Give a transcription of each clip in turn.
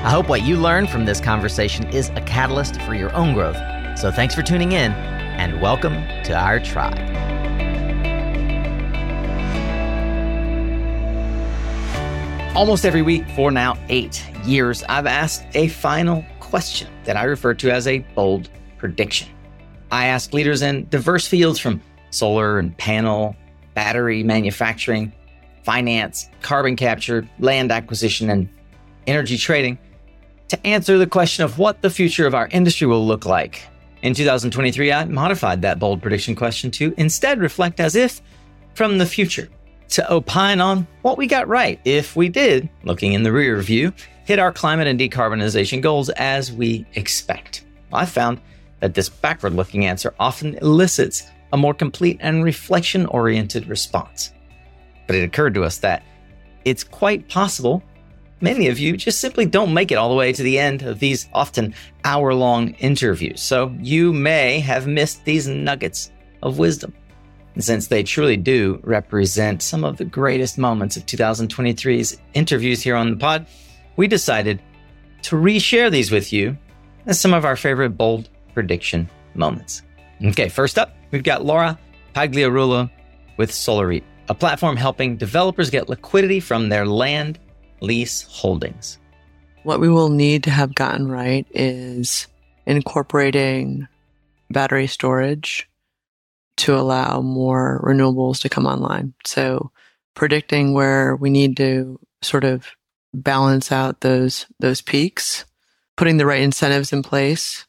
I hope what you learn from this conversation is a catalyst for your own growth. So thanks for tuning in, and welcome to our tribe. Almost every week for now 8 years, I've asked a final question that I refer to as a bold prediction. I ask leaders in diverse fields from solar and panel, battery manufacturing, finance, carbon capture, land acquisition, and energy trading to answer the question of what the future of our industry will look like. In 2023, I modified that bold prediction question to instead reflect as if from the future, to opine on what we got right if we did, looking in the rear view, hit our climate and decarbonization goals as we expect. I found that this backward-looking answer often elicits a more complete and reflection-oriented response. But it occurred to us that it's quite possible many of you just simply don't make it all the way to the end of these often hour-long interviews. So you may have missed these nuggets of wisdom. And since they truly do represent some of the greatest moments of 2023's interviews here on the pod, we decided to reshare these with you as some of our favorite bold prediction moments. Okay, first up, we've got Laura Pagliarulo with Solareit, a platform helping developers get liquidity from their land lease holdings. What we will need to have gotten right is incorporating battery storage to allow more renewables to come online. So predicting where we need to sort of balance out those peaks, putting the right incentives in place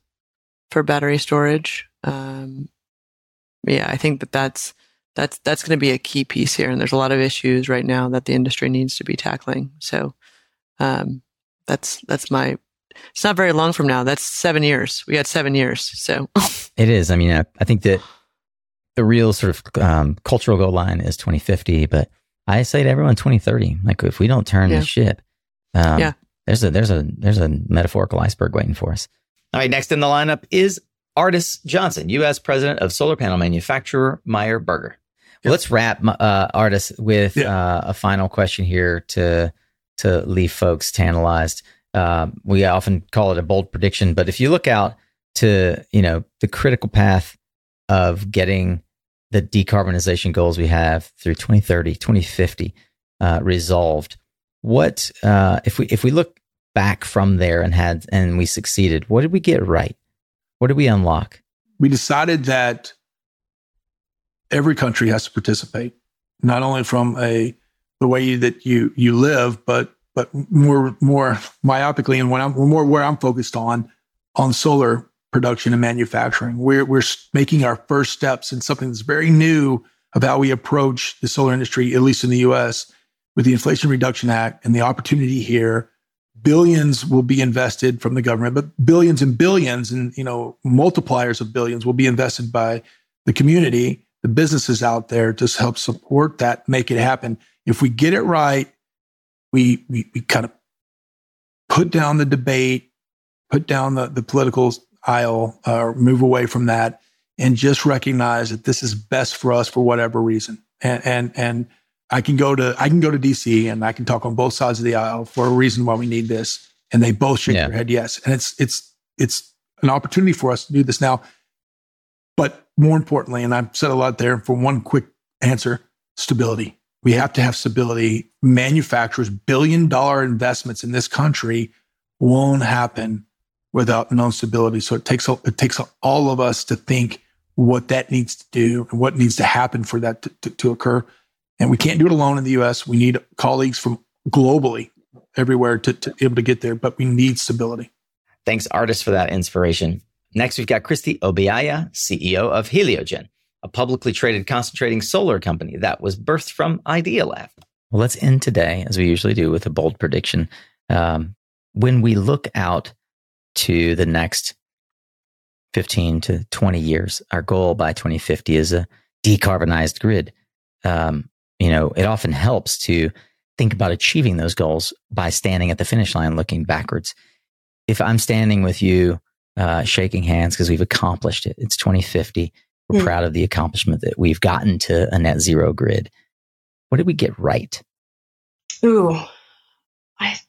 for battery storage. I think that's going to be a key piece here. And there's a lot of issues right now that the industry needs to be tackling. So it's not very long from now. That's 7 years. We got 7 years. So it is. I mean, I think that the real sort of cultural goal line is 2050, but I say to everyone 2030. Like if we don't turn this ship, there's a metaphorical iceberg waiting for us. All right. Next in the lineup is Artis Johnson, U.S. president of solar panel manufacturer Meyer Burger. Yep. Let's wrap Artis with a final question here to leave folks tantalized. We often call it a bold prediction, but if you look out to the critical path of getting the decarbonization goals we have through 2030, 2050 resolved, what if we look back from there and we succeeded? What did we get right? What did we unlock? We decided that every country has to participate, not only from the way that you live, but more myopically, and where I'm focused on solar production and manufacturing. We're making our first steps in something that's very new of how we approach the solar industry, at least in the U.S., with the Inflation Reduction Act and the opportunity here. Billions will be invested from the government, but billions and multipliers of billions will be invested by the community, the businesses out there to help support that, make it happen. If we get it right, we kind of put down the debate, put down the political aisle, move away from that, and just recognize that this is best for us for whatever reason. And I can go to DC and I can talk on both sides of the aisle for a reason why we need this, and they both shake their head yes. And it's an opportunity for us to do this now. But more importantly, and I've said a lot there for one quick answer: stability. We have to have stability. Manufacturers, billion-dollar investments in this country won't happen without known stability. So it takes all of us to think what that needs to do and what needs to happen for that to occur. And we can't do it alone in the U.S. We need colleagues from globally everywhere to be able to get there, but we need stability. Thanks, Artis, for that inspiration. Next, we've got Christy Obiaya, CEO of Heliogen, a publicly traded concentrating solar company that was birthed from Idealab. Well, let's end today, as we usually do, with a bold prediction. When we look out to the next 15 to 20 years. Our goal by 2050 is a decarbonized grid. It often helps to think about achieving those goals by standing at the finish line, looking backwards. If I'm standing with you, shaking hands because we've accomplished it, it's 2050. We're proud of the accomplishment that we've gotten to a net zero grid. What did we get right? Ooh,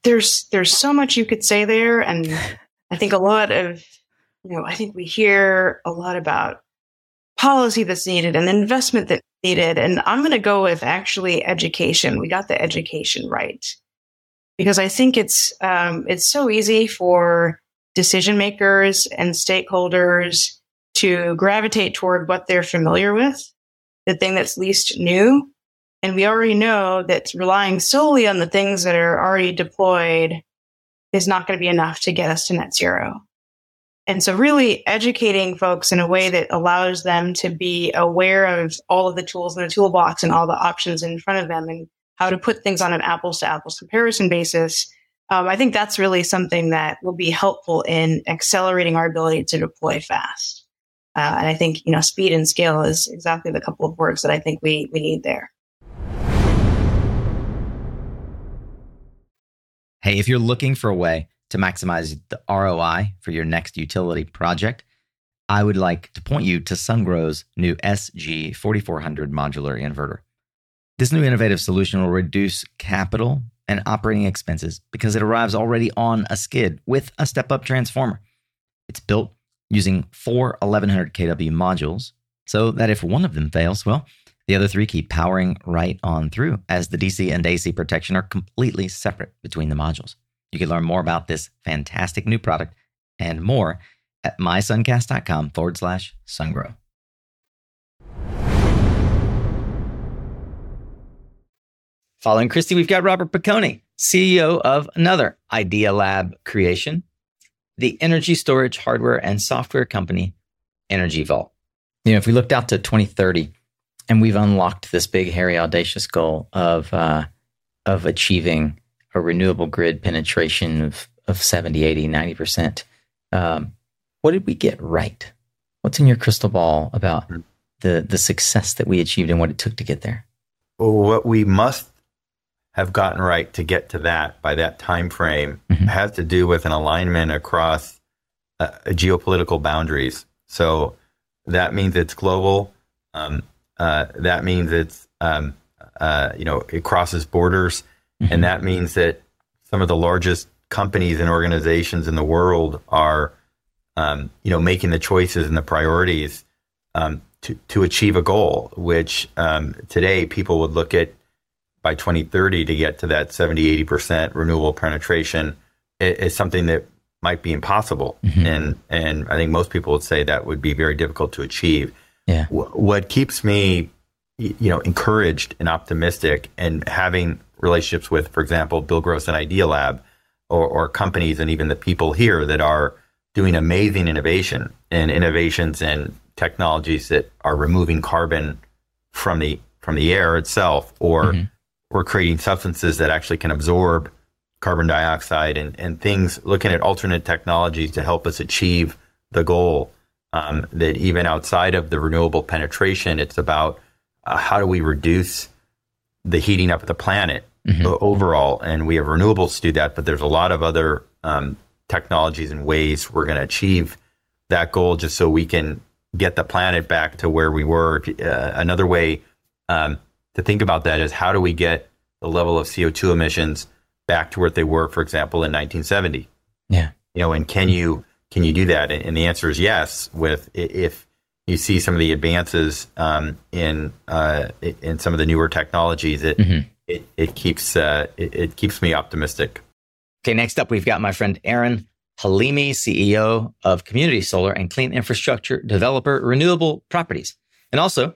there's so much you could say there. And I think a lot of, I think we hear a lot about policy that's needed and investment that's needed. And I'm going to go with actually education. We got the education right. Because I think it's so easy for decision makers and stakeholders to gravitate toward what they're familiar with, the thing that's least new. And we already know that relying solely on the things that are already deployed is not going to be enough to get us to net zero. And so really educating folks in a way that allows them to be aware of all of the tools in their toolbox and all the options in front of them and how to put things on an apples-to-apples comparison basis, I think that's really something that will be helpful in accelerating our ability to deploy fast. And I think, speed and scale is exactly the couple of words that I think we need there. Hey, if you're looking for a way to maximize the ROI for your next utility project, I would like to point you to Sungrow's new SG4400 modular inverter. This new innovative solution will reduce capital and operating expenses because it arrives already on a skid with a step-up transformer. It's built using 4 1100 kW modules so that if one of them fails, well, the other three keep powering right on through, as the DC and AC protection are completely separate between the modules. You can learn more about this fantastic new product and more at mysuncast.com/Sungrow. Following Christy, we've got Robert Piconi, CEO of another Idealab creation, the energy storage hardware and software company, Energy Vault. If we looked out to 2030, and we've unlocked this big, hairy, audacious goal of achieving a renewable grid penetration of 70, 80, 90%. What did we get right? What's in your crystal ball about the success that we achieved and what it took to get there? Well, what we must have gotten right to get to that by that time frame has to do with an alignment across geopolitical boundaries. So that means it's global. That means it's, it crosses borders. Mm-hmm. And that means that some of the largest companies and organizations in the world are, making the choices and the priorities to achieve a goal, which today people would look at by 2030 to get to that 70, 80% renewable penetration is something that might be impossible. Mm-hmm. And I think most people would say that would be very difficult to achieve. Yeah. What keeps me, encouraged and optimistic, and having relationships with, for example, Bill Gross and Idealab, or companies, and even the people here that are doing amazing innovation and innovations and technologies that are removing carbon from the air itself, or creating substances that actually can absorb carbon dioxide and things. Looking at alternate technologies to help us achieve the goal. That even outside of the renewable penetration, it's about how do we reduce the heating up of the planet overall. And we have renewables to do that, but there's a lot of other technologies and ways we're going to achieve that goal, just so we can get the planet back to where we were. Another way to think about that is, how do we get the level of CO2 emissions back to where they were, for example, in 1970? Yeah. And can you do that? And the answer is yes. If you see some of the advances in some of the newer technologies, it keeps me optimistic. Okay, next up, we've got my friend Aaron Halimi, CEO of community solar and clean infrastructure developer Renewable Properties, and also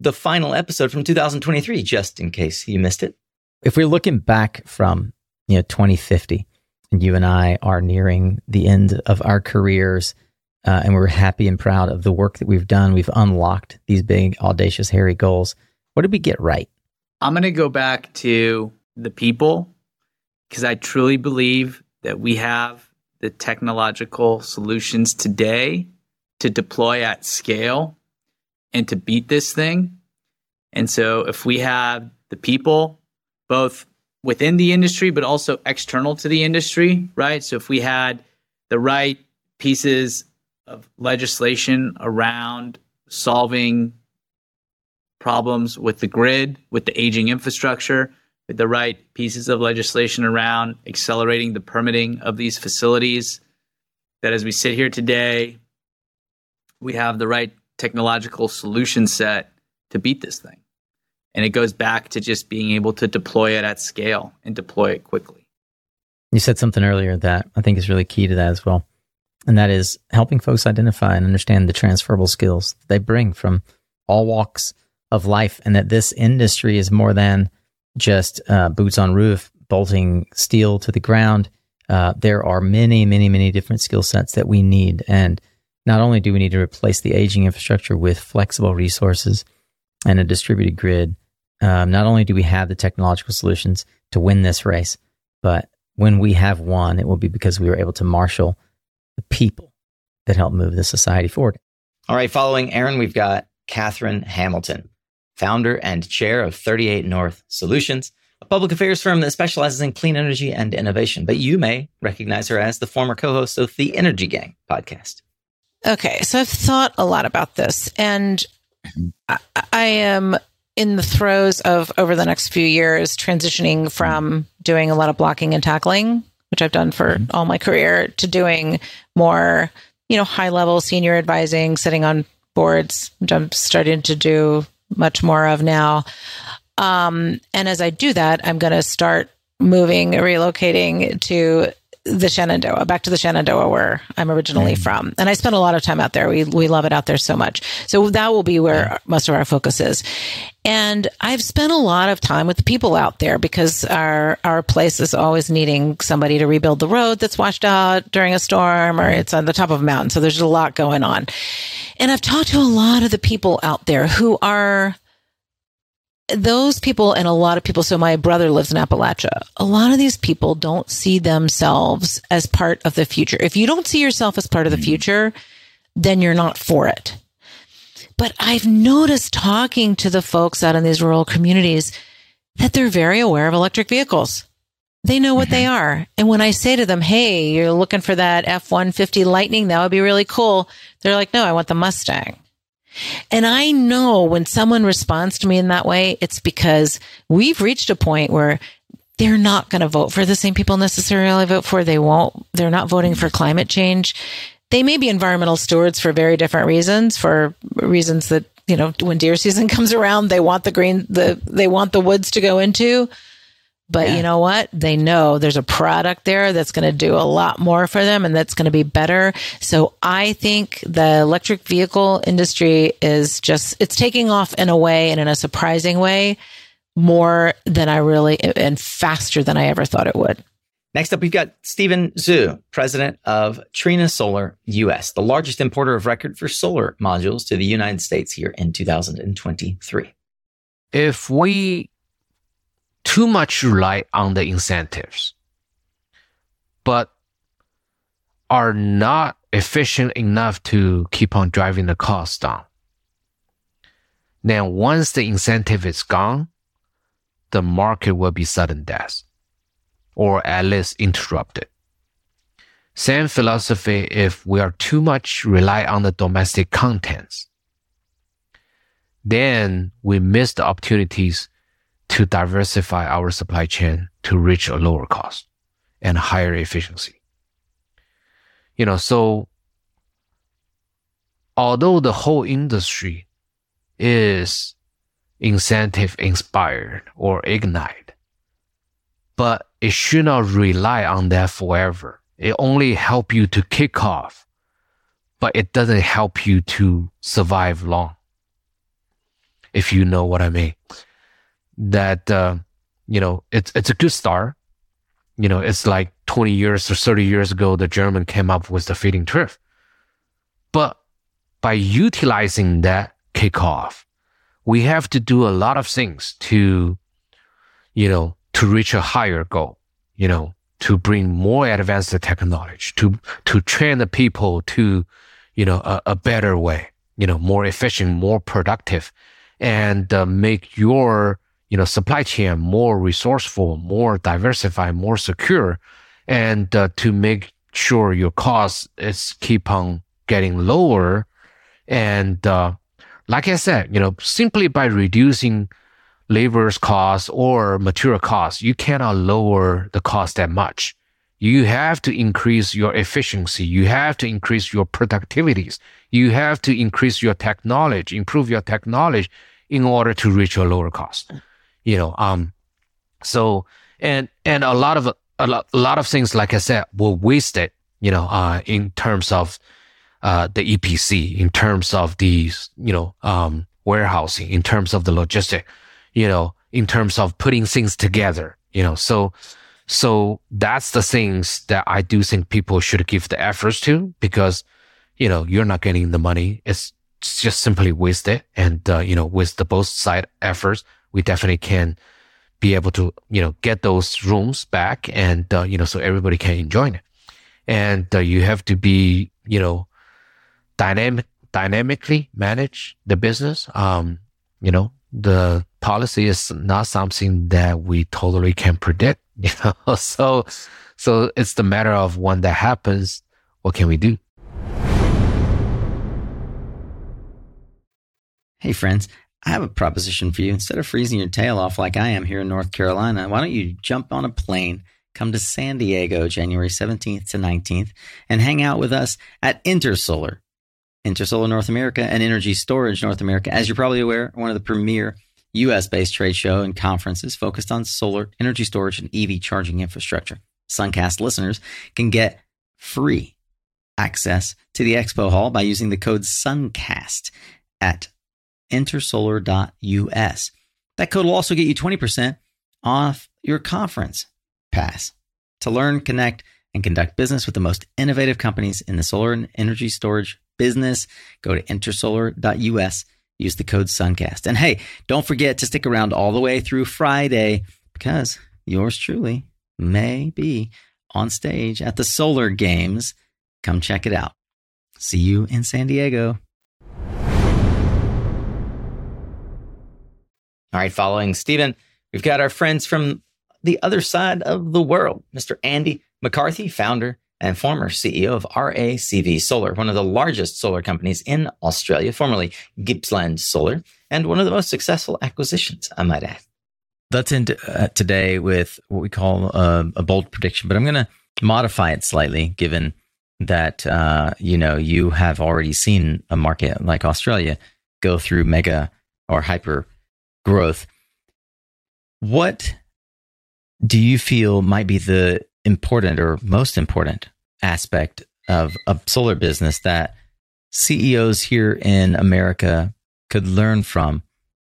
the final episode from 2023. Just in case you missed it, if we're looking back from 2050. You and I are nearing the end of our careers, and we're happy and proud of the work that we've done. We've unlocked these big, audacious, hairy goals. What did we get right? I'm going to go back to the people, because I truly believe that we have the technological solutions today to deploy at scale and to beat this thing. And so if we have the people, both within the industry, but also external to the industry, right? So if we had the right pieces of legislation around solving problems with the grid, with the aging infrastructure, with the right pieces of legislation around accelerating the permitting of these facilities, that as we sit here today, we have the right technological solution set to beat this thing. And it goes back to just being able to deploy it at scale and deploy it quickly. You said something earlier that I think is really key to that as well. And that is helping folks identify and understand the transferable skills that they bring from all walks of life, and that this industry is more than just boots on roof, bolting steel to the ground. There are many, many, many different skill sets that we need. And not only do we need to replace the aging infrastructure with flexible resources and a distributed grid, not only do we have the technological solutions to win this race, but when we have won, it will be because we were able to marshal the people that help move the society forward. All right, following Aaron, we've got Katherine Hamilton, founder and chair of 38 North Solutions, a public affairs firm that specializes in clean energy and innovation. But you may recognize her as the former co-host of the Energy Gang podcast. Okay, so I've thought a lot about this, and I am in the throes of, over the next few years, transitioning from doing a lot of blocking and tackling, which I've done for all my career, to doing more, high level senior advising, sitting on boards, which I'm starting to do much more of now. And as I do that, I'm going to start relocating to the Shenandoah, back to the Shenandoah where I'm originally from. And I spent a lot of time out there. We love it out there so much. So that will be where most of our focus is. And I've spent a lot of time with the people out there because our place is always needing somebody to rebuild the road that's washed out during a storm, or it's on the top of a mountain. So there's a lot going on. And I've talked to a lot of the people out there who are those people, and a lot of people. So my brother lives in Appalachia. A lot of these people don't see themselves as part of the future. If you don't see yourself as part of the future, then you're not for it. But I've noticed talking to the folks out in these rural communities that they're very aware of electric vehicles. They know what they are. And when I say to them, hey, you're looking for that F-150 Lightning, that would be really cool. They're like, no, I want the Mustang. And I know when someone responds to me in that way, it's because we've reached a point where they're not going to vote for the same people necessarily vote for. They won't. They're not voting for climate change. They may be environmental stewards for very different reasons, for reasons that, when deer season comes around, they want they want the woods to go into. But you know what? They know there's a product there that's going to do a lot more for them, and that's going to be better. So I think the electric vehicle industry is it's taking off in a way, and in a surprising way, more than and faster than I ever thought it would. Next up, we've got Steven Zhu, president of Trina Solar US, the largest importer of record for solar modules to the United States here in 2023. If we too much rely on the incentives, but are not efficient enough to keep on driving the cost down, then once the incentive is gone, the market will be sudden death, or at least interrupted. Same philosophy if we are too much rely on the domestic contents, then we miss the opportunities to diversify our supply chain to reach a lower cost and higher efficiency. So although the whole industry is incentive inspired or ignited, but it should not rely on that forever. It only helps you to kick off, but it doesn't help you to survive long, if you know what I mean. That, it's a good start. It's like 20 years or 30 years ago, the German came up with the feeding tariff. But by utilizing that kickoff, we have to do a lot of things to reach a higher goal, to bring more advanced technology, to train the people, to, you know, a better way, you know, more efficient, more productive, and make your, you know, supply chain more resourceful, more diversified, more secure, and to make sure your costs is keep on getting lower. And like I said, you know, simply by reducing labor's costs or material costs, you cannot lower the cost that much. You have to increase your efficiency. You have to increase your productivities. You have to increase your technology, improve your technology in order to reach a lower cost. You know, so, and a lot of things, like I said, were wasted, you know, in terms of, the EPC, in terms of these, you know, warehousing, in terms of the logistics, you know, in terms of putting things together, you know, so that's the things that I do think people should give the efforts to, because, you know, you're not getting the money. It's just simply wasted. And, you know, with the both side efforts, we definitely can be able to, you know, get those rooms back and, you know, so everybody can enjoy it. And you have to be, you know, dynamically manage the business. You know, the policy is not something that we totally can predict, you know, so it's the matter of when that happens, what can we do? Hey friends, I have a proposition for you. Instead of freezing your tail off like I am here in North Carolina, why don't you jump on a plane, come to San Diego, January 17th to 19th, and hang out with us at InterSolar. InterSolar North America and Energy Storage North America, as you're probably aware, one of the premier U.S.-based trade show and conferences focused on solar, energy storage, and EV charging infrastructure. Suncast listeners can get free access to the expo hall by using the code SUNCAST at intersolar.us. That code will also get you 20% off your conference pass to learn, connect, and conduct business with the most innovative companies in the solar and energy storage business. Go to intersolar.us, use the code SUNCAST. And hey, don't forget to stick around all the way through Friday, because yours truly may be on stage at the Solar Games. Come check it out. See you in San Diego. All right, following Steven, we've got our friends from the other side of the world, Mr. Andy McCarthy, founder and former CEO of RACV Solar, one of the largest solar companies in Australia, formerly Gippsland Solar, and one of the most successful acquisitions, I might add. Let's end today with what we call a bold prediction, but I'm going to modify it slightly, given that, you know, you have already seen a market like Australia go through mega or hyper growth. What do you feel might be the important or most important aspect of a solar business that CEOs here in America could learn from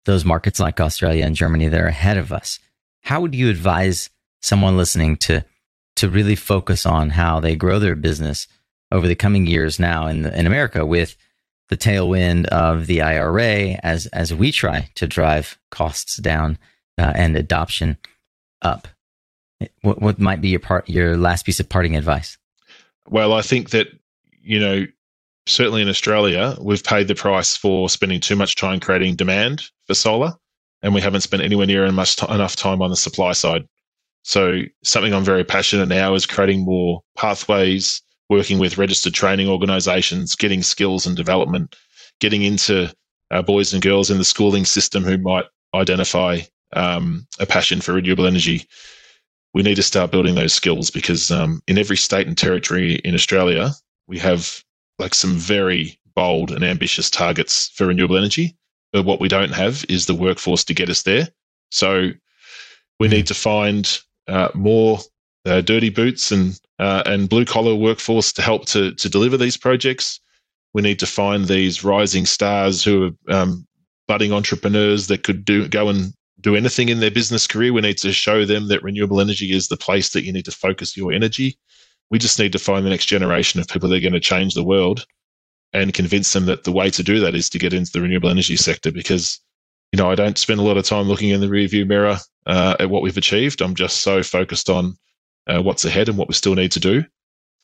those markets like Australia and Germany that are ahead of us? How would you advise someone listening to really focus on how they grow their business over the coming years now in America with the tailwind of the IRA as we try to drive costs down and adoption up? What might be your last piece of parting advice? Well, I think that, you know, certainly in Australia, we've paid the price for spending too much time creating demand for solar, and we haven't spent anywhere near enough time on the supply side. So something I'm very passionate now is creating more pathways, working with registered training organisations, getting skills and development, getting into boys and girls in the schooling system who might identify a passion for renewable energy. We need to start building those skills, because in every state and territory in Australia, we have like some very bold and ambitious targets for renewable energy. But what we don't have is the workforce to get us there. So we need to find more dirty boots and blue collar workforce to help to deliver these projects. We need to find these rising stars who are budding entrepreneurs that could go and do anything in their business career. We need to show them that renewable energy is the place that you need to focus your energy. We just need to find the next generation of people that are going to change the world and convince them that the way to do that is to get into the renewable energy sector. Because, you know, I don't spend a lot of time looking in the rearview mirror at what we've achieved. I'm just so focused on what's ahead and what we still need to do.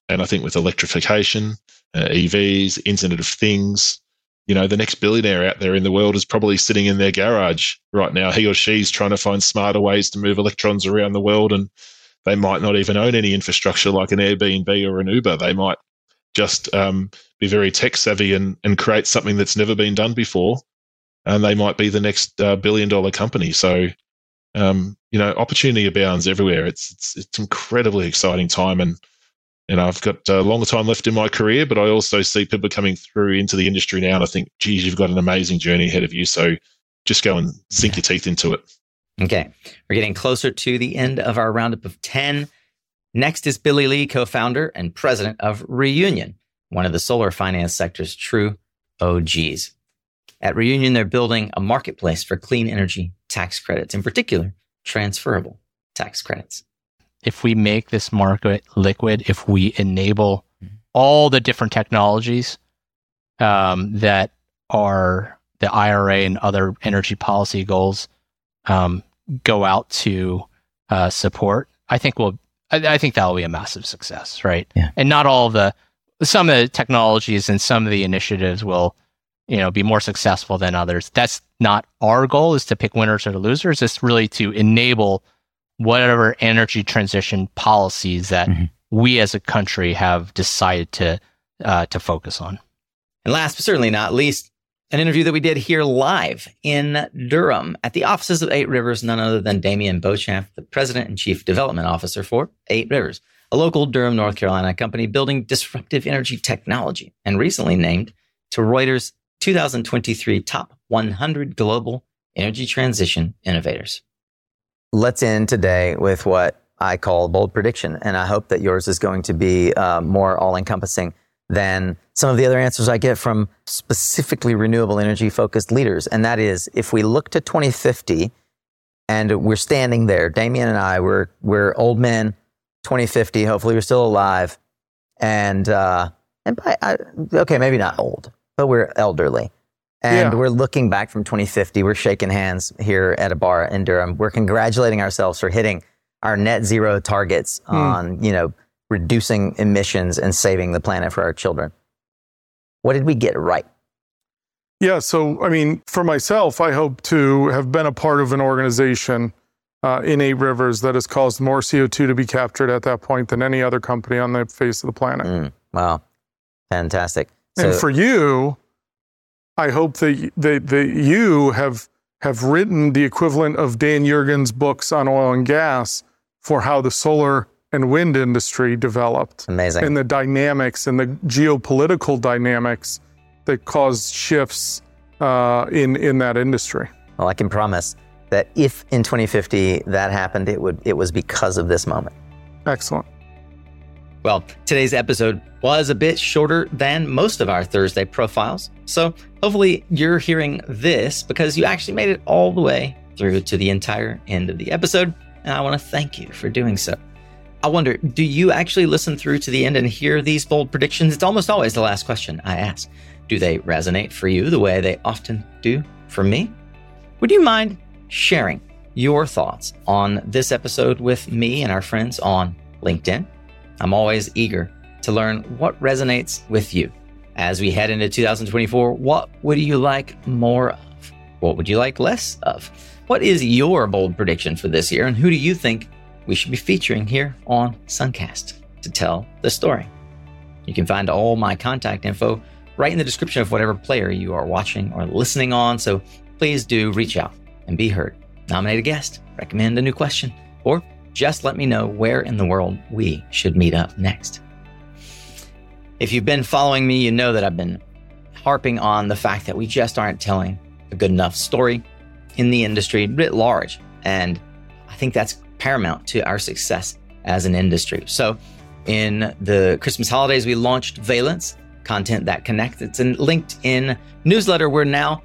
And I think with electrification, EVs, Internet of Things. You know, the next billionaire out there in the world is probably sitting in their garage right now. He or she's trying to find smarter ways to move electrons around the world, and they might not even own any infrastructure like an Airbnb or an Uber. They might just be very tech savvy and create something that's never been done before, and they might be the next billion-dollar company. So, you know, opportunity abounds everywhere. It's incredibly exciting time, and you know, I've got a long time left in my career, but I also see people coming through into the industry now, and I think, geez, you've got an amazing journey ahead of you. So just go and sink your teeth into it. Okay. We're getting closer to the end of our roundup of 10. Next is Billy Lee, co-founder and president of Reunion, one of the solar finance sector's true OGs. At Reunion, they're building a marketplace for clean energy tax credits, in particular, transferable tax credits. If we make this market liquid, if we enable all the different technologies that are the IRA and other energy policy goals go out to support, I think that'll be a massive success, right? Yeah. And not all some of the technologies and some of the initiatives will, you know, be more successful than others. That's not our goal, is to pick winners or losers. It's really to enable whatever energy transition policies that we as a country have decided to focus on. And last but certainly not least, an interview that we did here live in Durham at the offices of Eight Rivers, none other than Damien Beauchamp, the president and chief development officer for Eight Rivers, a local Durham, North Carolina company building disruptive energy technology and recently named to Reuters' 2023 Top 100 Global Energy Transition Innovators. Let's end today with what I call a bold prediction, and I hope that yours is going to be more all-encompassing than some of the other answers I get from specifically renewable energy-focused leaders. And that is, if we look to 2050, and we're standing there, Damien and I, we're old men, 2050, hopefully we're still alive, and okay, maybe not old, but we're elderly. And we're looking back from 2050. We're shaking hands here at a bar in Durham. We're congratulating ourselves for hitting our net zero targets on, you know, reducing emissions and saving the planet for our children. What did we get right? Yeah. So, I mean, for myself, I hope to have been a part of an organization in Eight Rivers that has caused more CO2 to be captured at that point than any other company on the face of the planet. Wow. Fantastic. So, and for you, I hope that you have written the equivalent of Dan Yergin's books on oil and gas for how the solar and wind industry developed. Amazing. And the dynamics and the geopolitical dynamics that caused shifts in that industry. Well, I can promise that if in 2050 that happened, it was because of this moment. Excellent. Well, today's episode was a bit shorter than most of our Thursday profiles. So hopefully you're hearing this because you actually made it all the way through to the entire end of the episode. And I want to thank you for doing so. I wonder, do you actually listen through to the end and hear these bold predictions? It's almost always the last question I ask. Do they resonate for you the way they often do for me? Would you mind sharing your thoughts on this episode with me and our friends on LinkedIn? I'm always eager to learn what resonates with you. As we head into 2024, what would you like more of? What would you like less of? What is your bold prediction for this year? And who do you think we should be featuring here on Suncast to tell the story? You can find all my contact info right in the description of whatever player you are watching or listening on. So please do reach out and be heard. Nominate a guest, recommend a new question, or just let me know where in the world we should meet up next. If you've been following me, you know that I've been harping on the fact that we just aren't telling a good enough story in the industry writ large. And I think that's paramount to our success as an industry. So in the Christmas holidays, we launched Valence, content that connects. It's a LinkedIn newsletter where now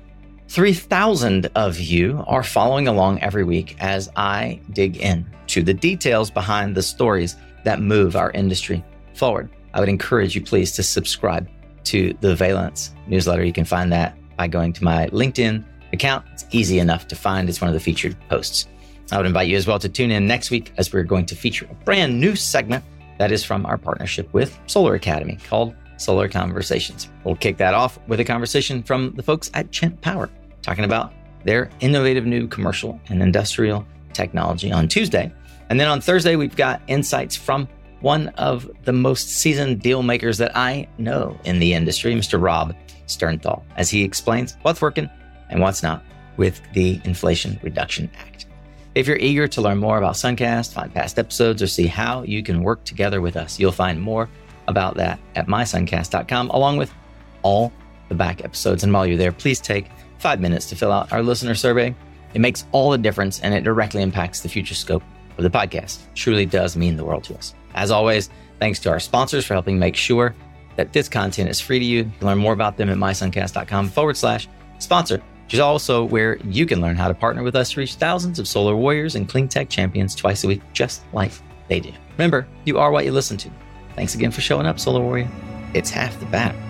3,000 of you are following along every week as I dig in to the details behind the stories that move our industry forward. I would encourage you, please, to subscribe to the Valence newsletter. You can find that by going to my LinkedIn account. It's easy enough to find. It's one of the featured posts. I would invite you as well to tune in next week as we're going to feature a brand new segment that is from our partnership with Solar Academy called Solar Conversations. We'll kick that off with a conversation from the folks at Chint Power, talking about their innovative new commercial and industrial technology on Tuesday. And then on Thursday, we've got insights from one of the most seasoned deal makers that I know in the industry, Mr. Rob Sternthal, as he explains what's working and what's not with the Inflation Reduction Act. If you're eager to learn more about Suncast, find past episodes, or see how you can work together with us, you'll find more about that at mysuncast.com, along with all the back episodes. And while you're there, please take 5 minutes to fill out our listener survey. It makes all the difference, and it directly impacts the future scope of the podcast. It truly does mean the world to us. As always, thanks to our sponsors for helping make sure that this content is free to you. You can learn more about them at mysuncast.com/sponsor, which is also where you can learn how to partner with us to reach thousands of solar warriors and clean tech champions twice a week, just like they do. Remember, you are what you listen to. Thanks again for showing up, Solar Warrior. It's half the battle.